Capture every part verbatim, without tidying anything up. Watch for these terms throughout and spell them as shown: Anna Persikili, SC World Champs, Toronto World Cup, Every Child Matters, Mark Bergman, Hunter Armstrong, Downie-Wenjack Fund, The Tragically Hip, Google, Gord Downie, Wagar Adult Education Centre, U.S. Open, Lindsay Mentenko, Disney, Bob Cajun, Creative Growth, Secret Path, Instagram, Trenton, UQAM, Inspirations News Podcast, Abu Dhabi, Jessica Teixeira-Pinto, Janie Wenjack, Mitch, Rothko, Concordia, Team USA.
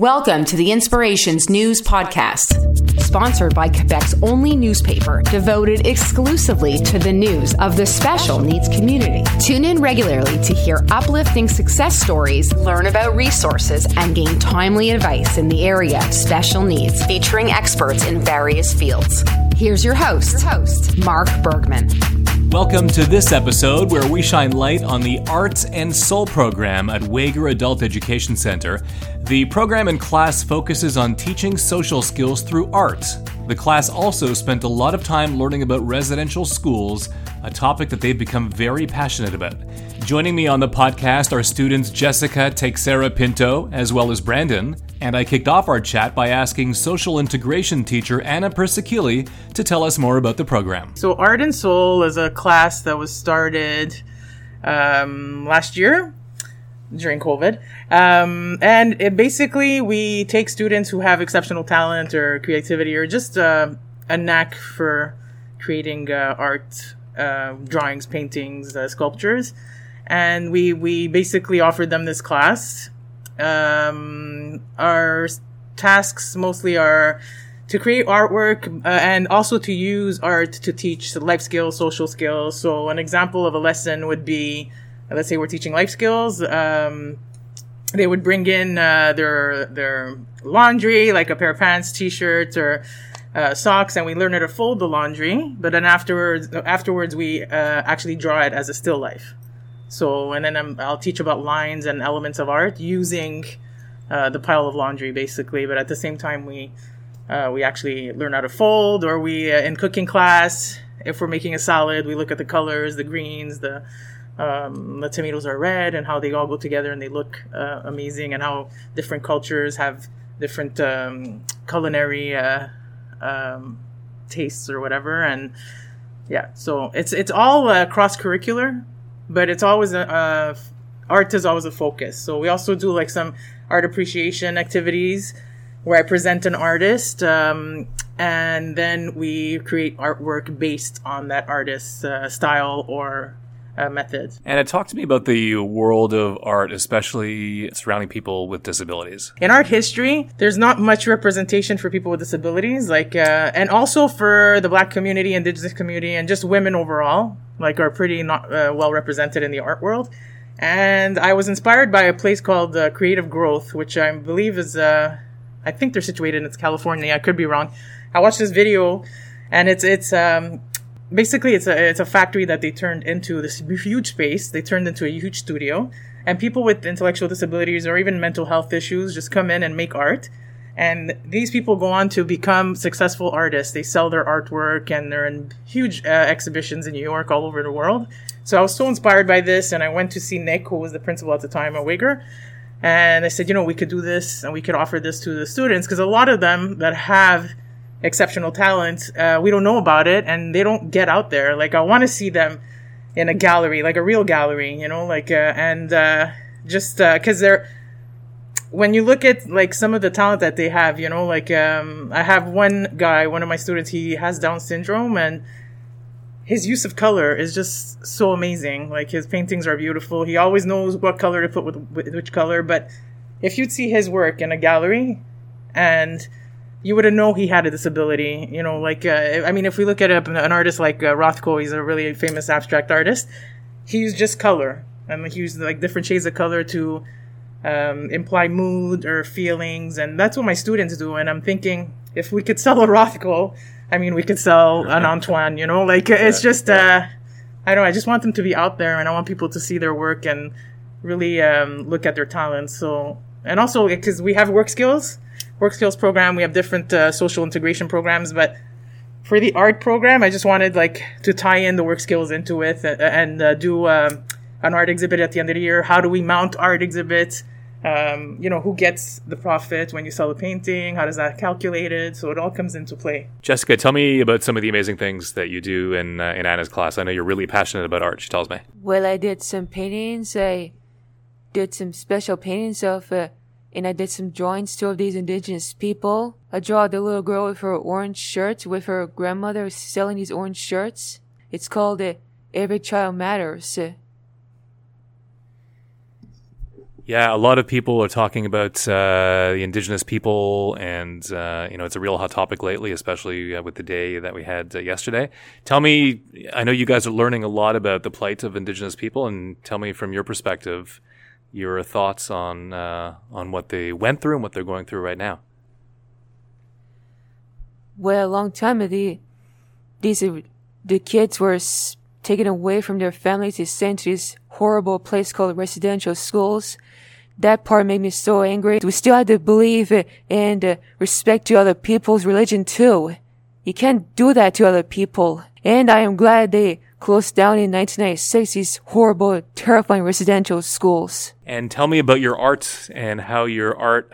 Welcome to the Inspirations News Podcast, sponsored by Quebec's only newspaper devoted exclusively to the news of the special needs community. Tune in regularly to hear uplifting success stories, learn about resources, and gain timely advice in the area of special needs, featuring experts in various fields. Here's your host, your host Mark Bergman. Welcome to this episode where we shine light on the Arts and Soul program at Wagar Adult Education Centre. The program and class focuses on teaching social skills through art. The class also spent a lot of time learning about residential schools, a topic that they've become very passionate about. Joining me on the podcast are students Jessica Teixeira-Pinto, as well as Brandon, and I kicked off our chat by asking social integration teacher Anna Persikili to tell us more about the program. So Art and Soul is a class that was started um, last year during COVID, um, and it basically we take students who have exceptional talent or creativity or just uh, a knack for creating uh, art, uh, drawings, paintings, uh, sculptures. And we, we basically offered them this class. Um, our tasks mostly are to create artwork uh, and also to use art to teach life skills, social skills. So an example of a lesson would be, let's say we're teaching life skills. Um, they would bring in uh, their their laundry, like a pair of pants, t-shirts, or Uh, socks, and we learn how to fold the laundry, but then afterwards afterwards we uh, actually draw it as a still life. So and then I'm, I'll teach about lines and elements of art using uh, the pile of laundry basically, but at the same time we uh, we actually learn how to fold. Or we uh, in cooking class, if we're making a salad, we look at the colors, the greens, the um, the tomatoes are red, and how they all go together and they look uh, amazing, and how different cultures have different um, culinary uh um tastes or whatever. And yeah, so it's it's all uh, cross-curricular, but it's always a uh, art is always a focus. So we also do like some art appreciation activities where I present an artist, um and then we create artwork based on that artist's uh, style or Uh, methods. And it talked to me about the world of art, especially surrounding people with disabilities. In art history, there's not much representation for people with disabilities, like, uh, and also for the Black community, Indigenous community, and just women overall, like, are pretty not uh, well represented in the art world. And I was inspired by a place called uh, Creative Growth, which I believe is, uh, I think they're situated in California. I could be wrong. I watched this video, and it's, it's, um, basically, it's a it's a factory that they turned into this huge space. They turned into a huge studio, and people with intellectual disabilities or even mental health issues just come in and make art. And these people go on to become successful artists. They sell their artwork, and they're in huge uh, exhibitions in New York, all over the world. So I was so inspired by this, and I went to see Nick, who was the principal at the time at Wagar, and I said, you know, we could do this, and we could offer this to the students, because a lot of them that have exceptional talent, uh, we don't know about it, and they don't get out there. Like, I want to see them in a gallery, like a real gallery, you know, like, uh, and uh, just because uh, they're, when you look at, like, some of the talent that they have, you know, like, um, I have one guy, one of my students, he has Down syndrome, and his use of color is just so amazing. Like, his paintings are beautiful. He always knows what color to put with, with which color, but if you'd see his work in a gallery, and you would have known he had a disability, you know, like, uh, I mean, if we look at a, an artist like uh, Rothko, he's a really famous abstract artist. He used just color, and he used like different shades of color to um, imply mood or feelings. And that's what my students do. And I'm thinking, if we could sell a Rothko, I mean, we could sell an Antoine, you know, like, it's just, uh, I don't know, I just want them to be out there, and I want people to see their work and really um, look at their talents. So, and also because we have work skills. Work skills program, we have different uh, social integration programs, but for the art program, I just wanted like to tie in the work skills into it, and, and uh, do um, an art exhibit at the end of the year. How do we mount art exhibits? Um, you know, who gets the profit when you sell a painting? How does that calculate it? So it all comes into play. Jessica, tell me about some of the amazing things that you do in uh, in Anna's class. I know you're really passionate about art, she tells me. Well, I did some paintings. I did some special paintings of uh, And I did some drawings too of these indigenous people. I draw the little girl with her orange shirt, with her grandmother selling these orange shirts. It's called uh, Every Child Matters. Yeah, a lot of people are talking about uh, the Indigenous people, and uh, you know, it's a real hot topic lately, especially uh, with the day that we had uh, yesterday. Tell me, I know you guys are learning a lot about the plight of Indigenous people, and tell me from your perspective, your thoughts on uh, on what they went through and what they're going through right now. Well, a long time ago, these the kids were taken away from their families to sent to this horrible place called residential schools. That part made me so angry. We still have to believe and uh, respect to other people's religion too. You can't do that to other people. And I am glad they closed down in nineteen ninety-six these horrible, terrifying residential schools. And tell me about your art and how your art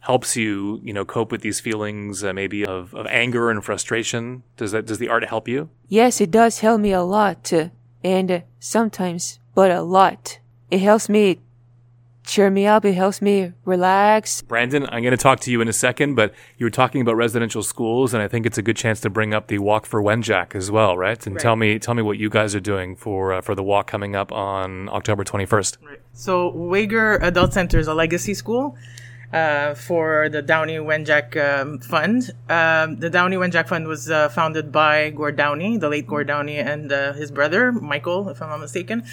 helps you, you know, cope with these feelings, uh, maybe of, of anger and frustration. Does that, does the art help you? Yes, it does help me a lot. Uh, and uh, sometimes, but a lot. It helps me cheer me up. It helps me relax. Brandon, I'm going to talk to you in a second, but you were talking about residential schools, and I think it's a good chance to bring up the Walk for Wenjack as well, right? And right. tell me tell me what you guys are doing for uh, for the walk coming up on October twenty-first. Right. So Wagar Adult Centre is a legacy school uh, for the Downie-Wenjack um, Fund. Um, the Downie-Wenjack Fund was uh, founded by Gord Downie, the late Gord Downie, and uh, his brother, Michael, if I'm not mistaken.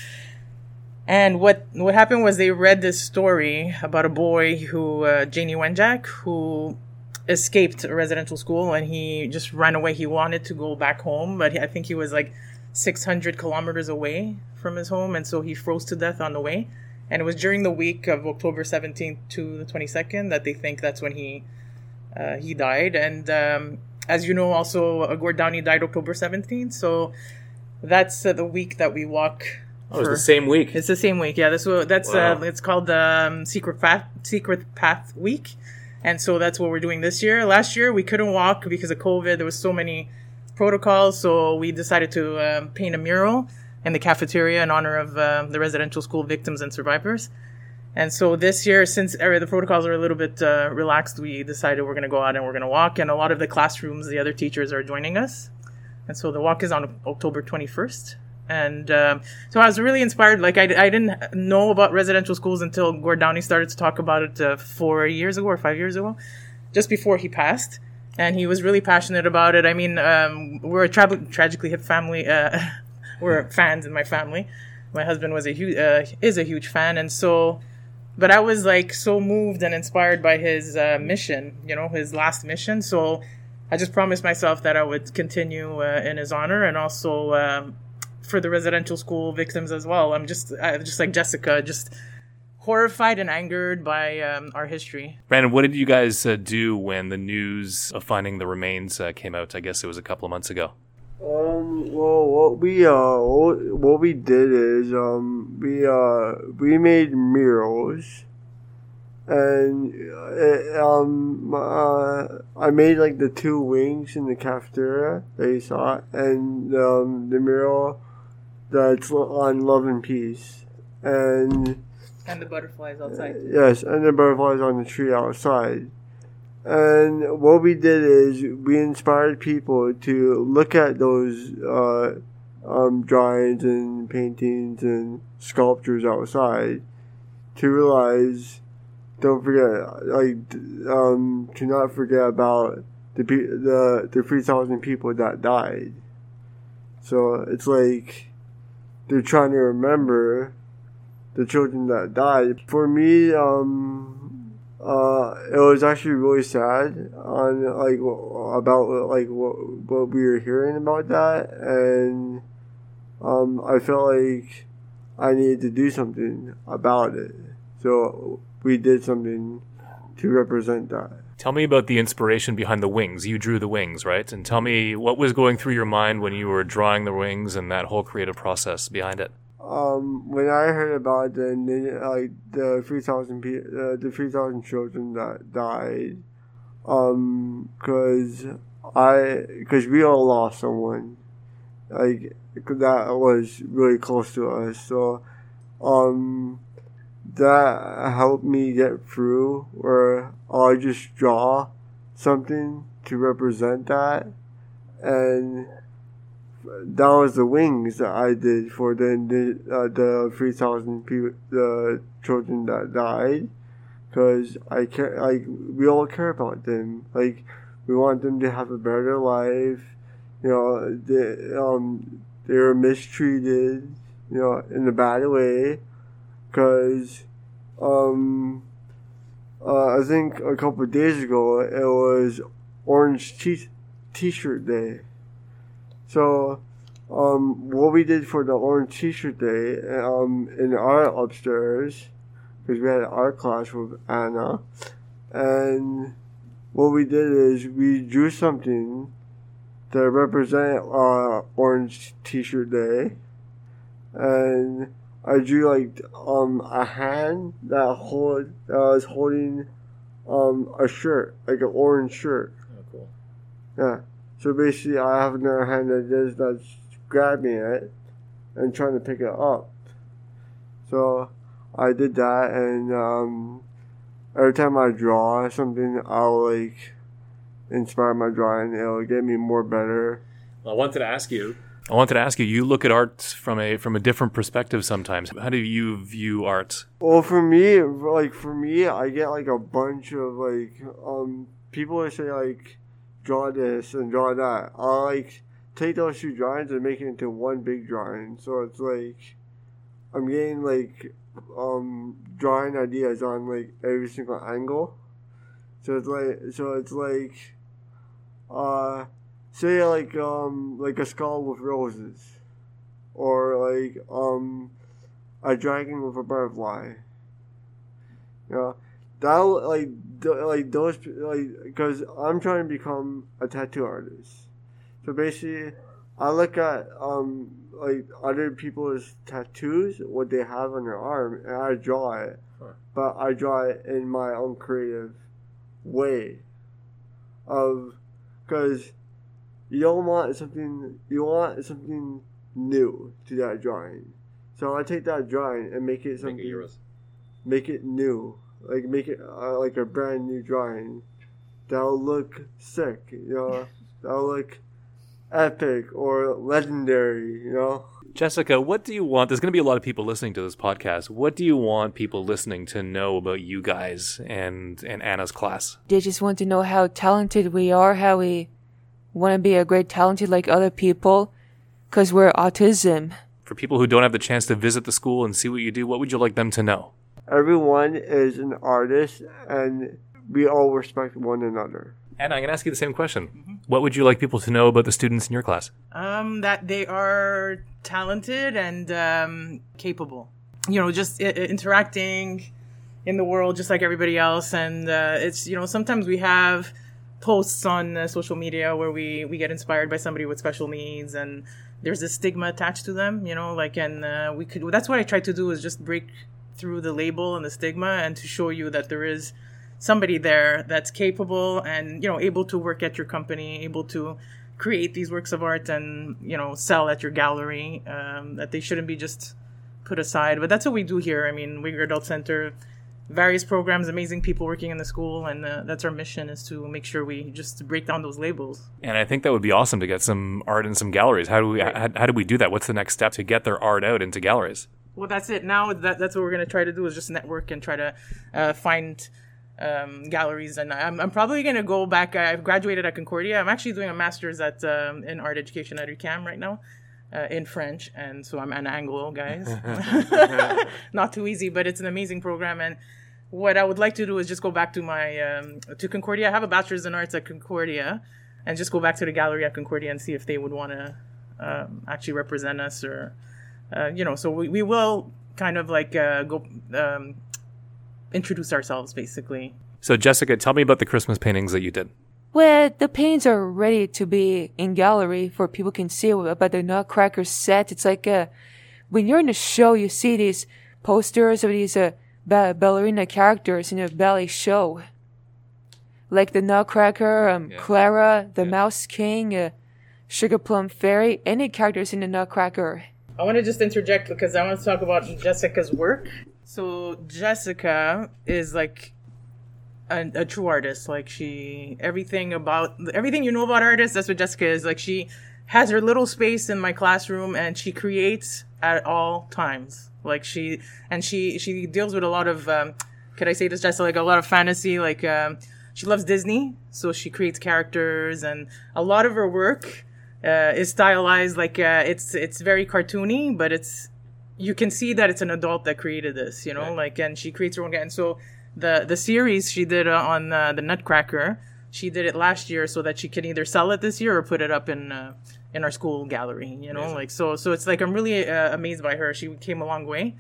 And what what happened was they read this story about a boy who, uh, Janie Wenjack, who escaped a residential school, and he just ran away. He wanted to go back home, but I think he was like six hundred kilometers away from his home, and so he froze to death on the way. And it was during the week of October seventeenth to the twenty-second that they think that's when he uh, he died. And um, as you know, also, uh, Gord Downie died October seventeenth, so that's uh, the week that we walk. Oh, it's the same week. It's the same week. Yeah, that's what, that's wow. uh, it's called um, Secret Path Secret Path Week, and so that's what we're doing this year. Last year we couldn't walk because of COVID. There was so many protocols, so we decided to um, paint a mural in the cafeteria in honor of um, the residential school victims and survivors. And so this year, since uh, the protocols are a little bit uh, relaxed, we decided we're going to go out and we're going to walk. And a lot of the classrooms, the other teachers are joining us, and so the walk is on October twenty-first. And um, so I was really inspired. Like, I, I didn't know about residential schools until Gord Downie started to talk about it uh, four years ago or five years ago, just before he passed. And he was really passionate about it. I mean, um, we're a tra- tragically hip family. Uh, we're fans in my family. My husband was a hu- uh, is a huge fan. And so, but I was like so moved and inspired by his uh, mission, you know, his last mission. So I just promised myself that I would continue uh, in his honor, and also Um, for the residential school victims as well. I'm just, I'm just like Jessica, just horrified and angered by um, our history. Brandon, what did you guys uh, do when the news of finding the remains uh, came out? I guess it was a couple of months ago. Um. Well, what we uh, what we did is um, we uh, we made murals, and it, um, uh, I made like the two wings in the cafeteria that you saw, and um, the mural that's on Love and Peace, and and the butterflies outside. Yes, and the butterflies on the tree outside. And what we did is we inspired people to look at those uh, um, drawings and paintings and sculptures outside to realize, don't forget, like, um, to not forget about the the the three thousand people that died. So it's like, they're trying to remember the children that died. For me, um, uh, it was actually really sad on like about like what what we were hearing about that, and um, I felt like I needed to do something about it. So we did something to represent that. Tell me about the inspiration behind the wings. You drew the wings, right? And tell me what was going through your mind when you were drawing the wings and that whole creative process behind it. Um, when I heard about the like the three thousand pe- uh, the three thousand children that died, um, because I because we all lost someone, like that was really close to us. So, um. that helped me get through, where I'll just draw something to represent that. And that was the wings that I did for the uh, the three thousand people, the children that died, because I care. Like we all care about them. Like we want them to have a better life. You know, they um they were mistreated, you know, in a bad way, because um uh, I think a couple of days ago it was Orange T T-shirt Day. So, um, what we did for the Orange T-shirt Day, um, in our upstairs, because we had our class with Anna, and what we did is we drew something to represent uh, Orange T-shirt Day, and I drew like um a hand that hold that was holding um a shirt, like an orange shirt. Oh, cool. Yeah. So basically, I have another hand that is that's grabbing it and trying to pick it up. So I did that, and um, every time I draw something, I'll like inspire my drawing. It'll get me more better. Well, I wanted to ask you. I wanted to ask you. You look at art from a from a different perspective sometimes. How do you view art? Well, for me, like for me, I get like a bunch of like um people that say like, draw this and draw that. I like take those two drawings and make it into one big drawing. So it's like I'm getting like um drawing ideas on like every single angle. So it's like so it's like uh say like um like a skull with roses, or like um a dragon with a butterfly. You know? That, like, like those, like, because I'm trying to become a tattoo artist. So basically, I look at, um, like, other people's tattoos, what they have on their arm, and I draw it. Huh. But I draw it in my own creative way of, because you don't want something, you want something new to that drawing. So I take that drawing and make it something, make it, yours. Make it new. Like, make it, uh, like, a brand new drawing that'll look sick, you know? That'll look epic or legendary, you know? Jessica, what do you want? There's going to be a lot of people listening to this podcast. What do you want people listening to know about you guys and, and Anna's class? They just want to know how talented we are, how we want to be a great talented like other people, because we're autism. For people who don't have the chance to visit the school and see what you do, what would you like them to know? Everyone is an artist, and we all respect one another. Anna, I'm going to ask you the same question. Mm-hmm. What would you like people to know about the students in your class? Um, that they are talented and um, capable. You know, just I- interacting in the world just like everybody else. And uh, it's, you know, sometimes we have posts on uh, social media where we, we get inspired by somebody with special needs, and there's a stigma attached to them, you know, like, and uh, we could, that's what I try to do, is just break through the label and the stigma, and to show you that there is somebody there that's capable and, you know, able to work at your company, able to create these works of art and, you know, sell at your gallery, um, that they shouldn't be just put aside. But that's what we do here. I mean, Wagar Adult Center, various programs, amazing people working in the school, and uh, that's our mission, is to make sure we just break down those labels. And I think that would be awesome to get some art in some galleries. How do we, right. how, how do we do that? What's the next step to get their art out into galleries? Well, that's it. Now that, that's what we're going to try to do, is just network and try to uh, find um, galleries. And I'm, I'm probably going to go back. I've graduated at Concordia. I'm actually doing a master's at um, in art education at U Q A M right now, uh, in French. And so I'm an Anglo, guys. Not too easy, but it's an amazing program. And what I would like to do is just go back to my um, to Concordia. I have a bachelor's in arts at Concordia, and just go back to the gallery at Concordia and see if they would want to um, actually represent us, or... Uh, you know, so we, we will kind of like uh, go um, introduce ourselves, basically. So, Jessica, tell me about the Christmas paintings that you did. Well, the paintings are ready to be in gallery for people can see about the Nutcracker set. It's like uh, when you're in a show, you see these posters of these uh, ba- ballerina characters in a ballet show. Like the Nutcracker, um, yeah. Clara, the yeah. Mouse King, uh, Sugar Plum Fairy, any characters in the Nutcracker. I want to just interject because I want to talk about Jessica's work. So Jessica is like a, a true artist. Like she, everything about, everything you know about artists, that's what Jessica is. Like she has her little space in my classroom, and she creates at all times. Like she, and she, she deals with a lot of, um, could I say this, Jessica, like a lot of fantasy, like, um, she loves Disney, so she creates characters, and a lot of her work uh, is stylized. Like uh, it's it's very cartoony, but it's you can see that it's an adult that created this, you know. Right. Like, and she creates her own. And so the the series she did uh, on uh, the Nutcracker, she did it last year, so that she can either sell it this year or put it up in uh, in our school gallery, you know. Amazing. Like so, so it's like I'm really uh, amazed by her. She came a long way.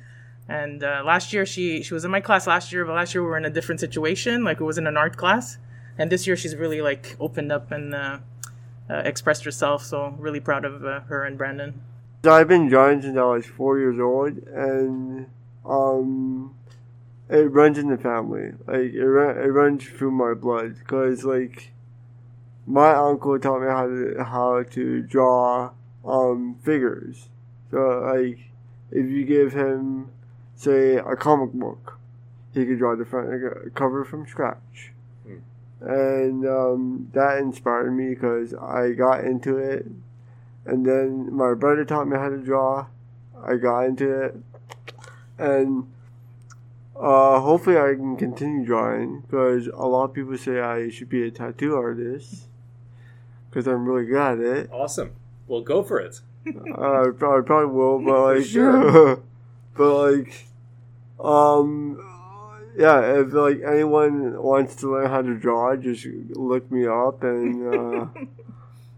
And uh, last year, she, she was in my class last year, but last year we were in a different situation. Like, it wasn't an art class. And this year, she's really, like, opened up and uh, uh, expressed herself. So, really proud of uh, her and Brandon. I've been drawing since I was four years old, and um, it runs in the family. Like, it, run, it runs through my blood. Because, like, my uncle taught me how to, how to draw um, figures. So, like, if you give him... say a comic book, he could draw the front cover from scratch, mm. and um, that inspired me because I got into it. And then my brother taught me how to draw. I got into it, and uh, hopefully I can continue drawing because a lot of people say I should be a tattoo artist because I'm really good at it. Awesome. Well, go for it. uh, I probably, probably will, but like sure. But, like, um, yeah, if, like, anyone wants to learn how to draw, just look me up and, uh... Do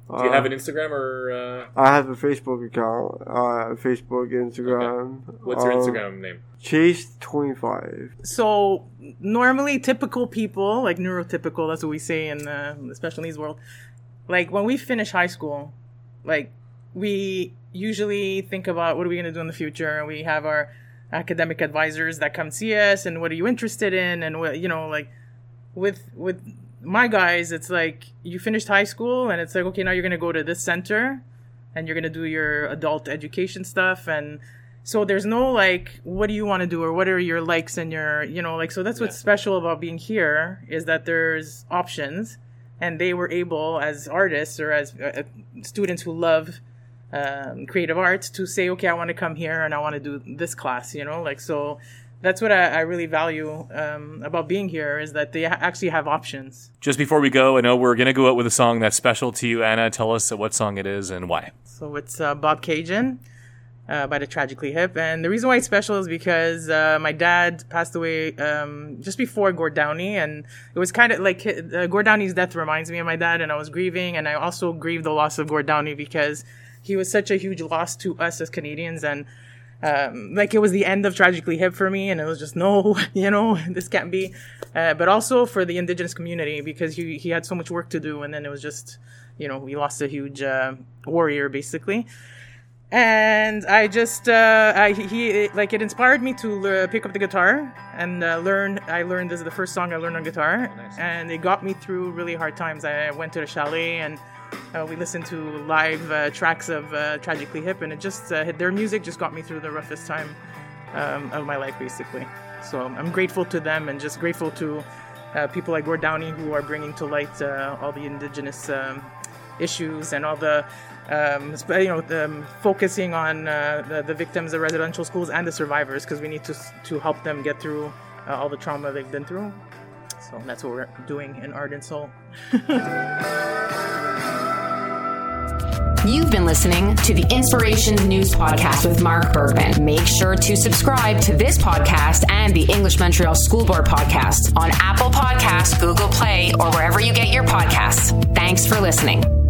you uh, have an Instagram or, uh... I have a Facebook account. Uh, Facebook, Instagram. Okay. What's your um, Instagram name? Chase twenty-five. So, normally, typical people, like, neurotypical, that's what we say in the special needs world. Like, when we finish high school, like, we... usually think about what are we going to do in the future, and we have our academic advisors that come see us and what are you interested in, and what, you know, like with with my guys, it's like you finished high school and it's like, okay, now you're going to go to this center and you're going to do your adult education stuff. And so there's no like, what do you want to do or what are your likes and your, you know, like, so that's what's yeah. special about being here is that there's options, and they were able as artists or as uh, students who love Um, creative arts to say, okay, I want to come here and I want to do this class, you know, like, so that's what I, I really value um, about being here is that they ha- actually have options. Just before we go, I know we're going to go out with a song that's special to you, Anna. Tell us what song it is and why. So it's uh, Bob Cajun uh, by The Tragically Hip. And the reason why it's special is because uh, my dad passed away um, just before Gord Downie. And it was kind of like uh, Gord Downie's death reminds me of my dad, and I was grieving. And I also grieved the loss of Gord Downie because he was such a huge loss to us as Canadians. And um, like it was the end of Tragically Hip for me. And it was just, no, you know, this can't be. Uh, but also for the Indigenous community, because he, he had so much work to do. And then it was just, you know, we lost a huge uh, warrior, basically. And I just, uh, I, he, it, like, it inspired me to uh, pick up the guitar and uh, learn. I learned, this is the first song I learned on guitar. Oh, nice. And it got me through really hard times. I went to the chalet and Uh, we listened to live uh, tracks of uh, Tragically Hip, and it just uh, their music just got me through the roughest time um, of my life, basically. So I'm grateful to them, and just grateful to uh, people like Gord Downie who are bringing to light uh, all the Indigenous um, issues and all the um, you know the, um, focusing on uh, the, the victims of residential schools and the survivors, because we need to to help them get through uh, all the trauma they've been through. So that's what we're doing in Art and Soul. You've been listening to the Inspirations News Podcast with Mark Bergman. Make sure to subscribe to this podcast and the English Montreal School Board Podcast on Apple Podcasts, Google Play, or wherever you get your podcasts. Thanks for listening.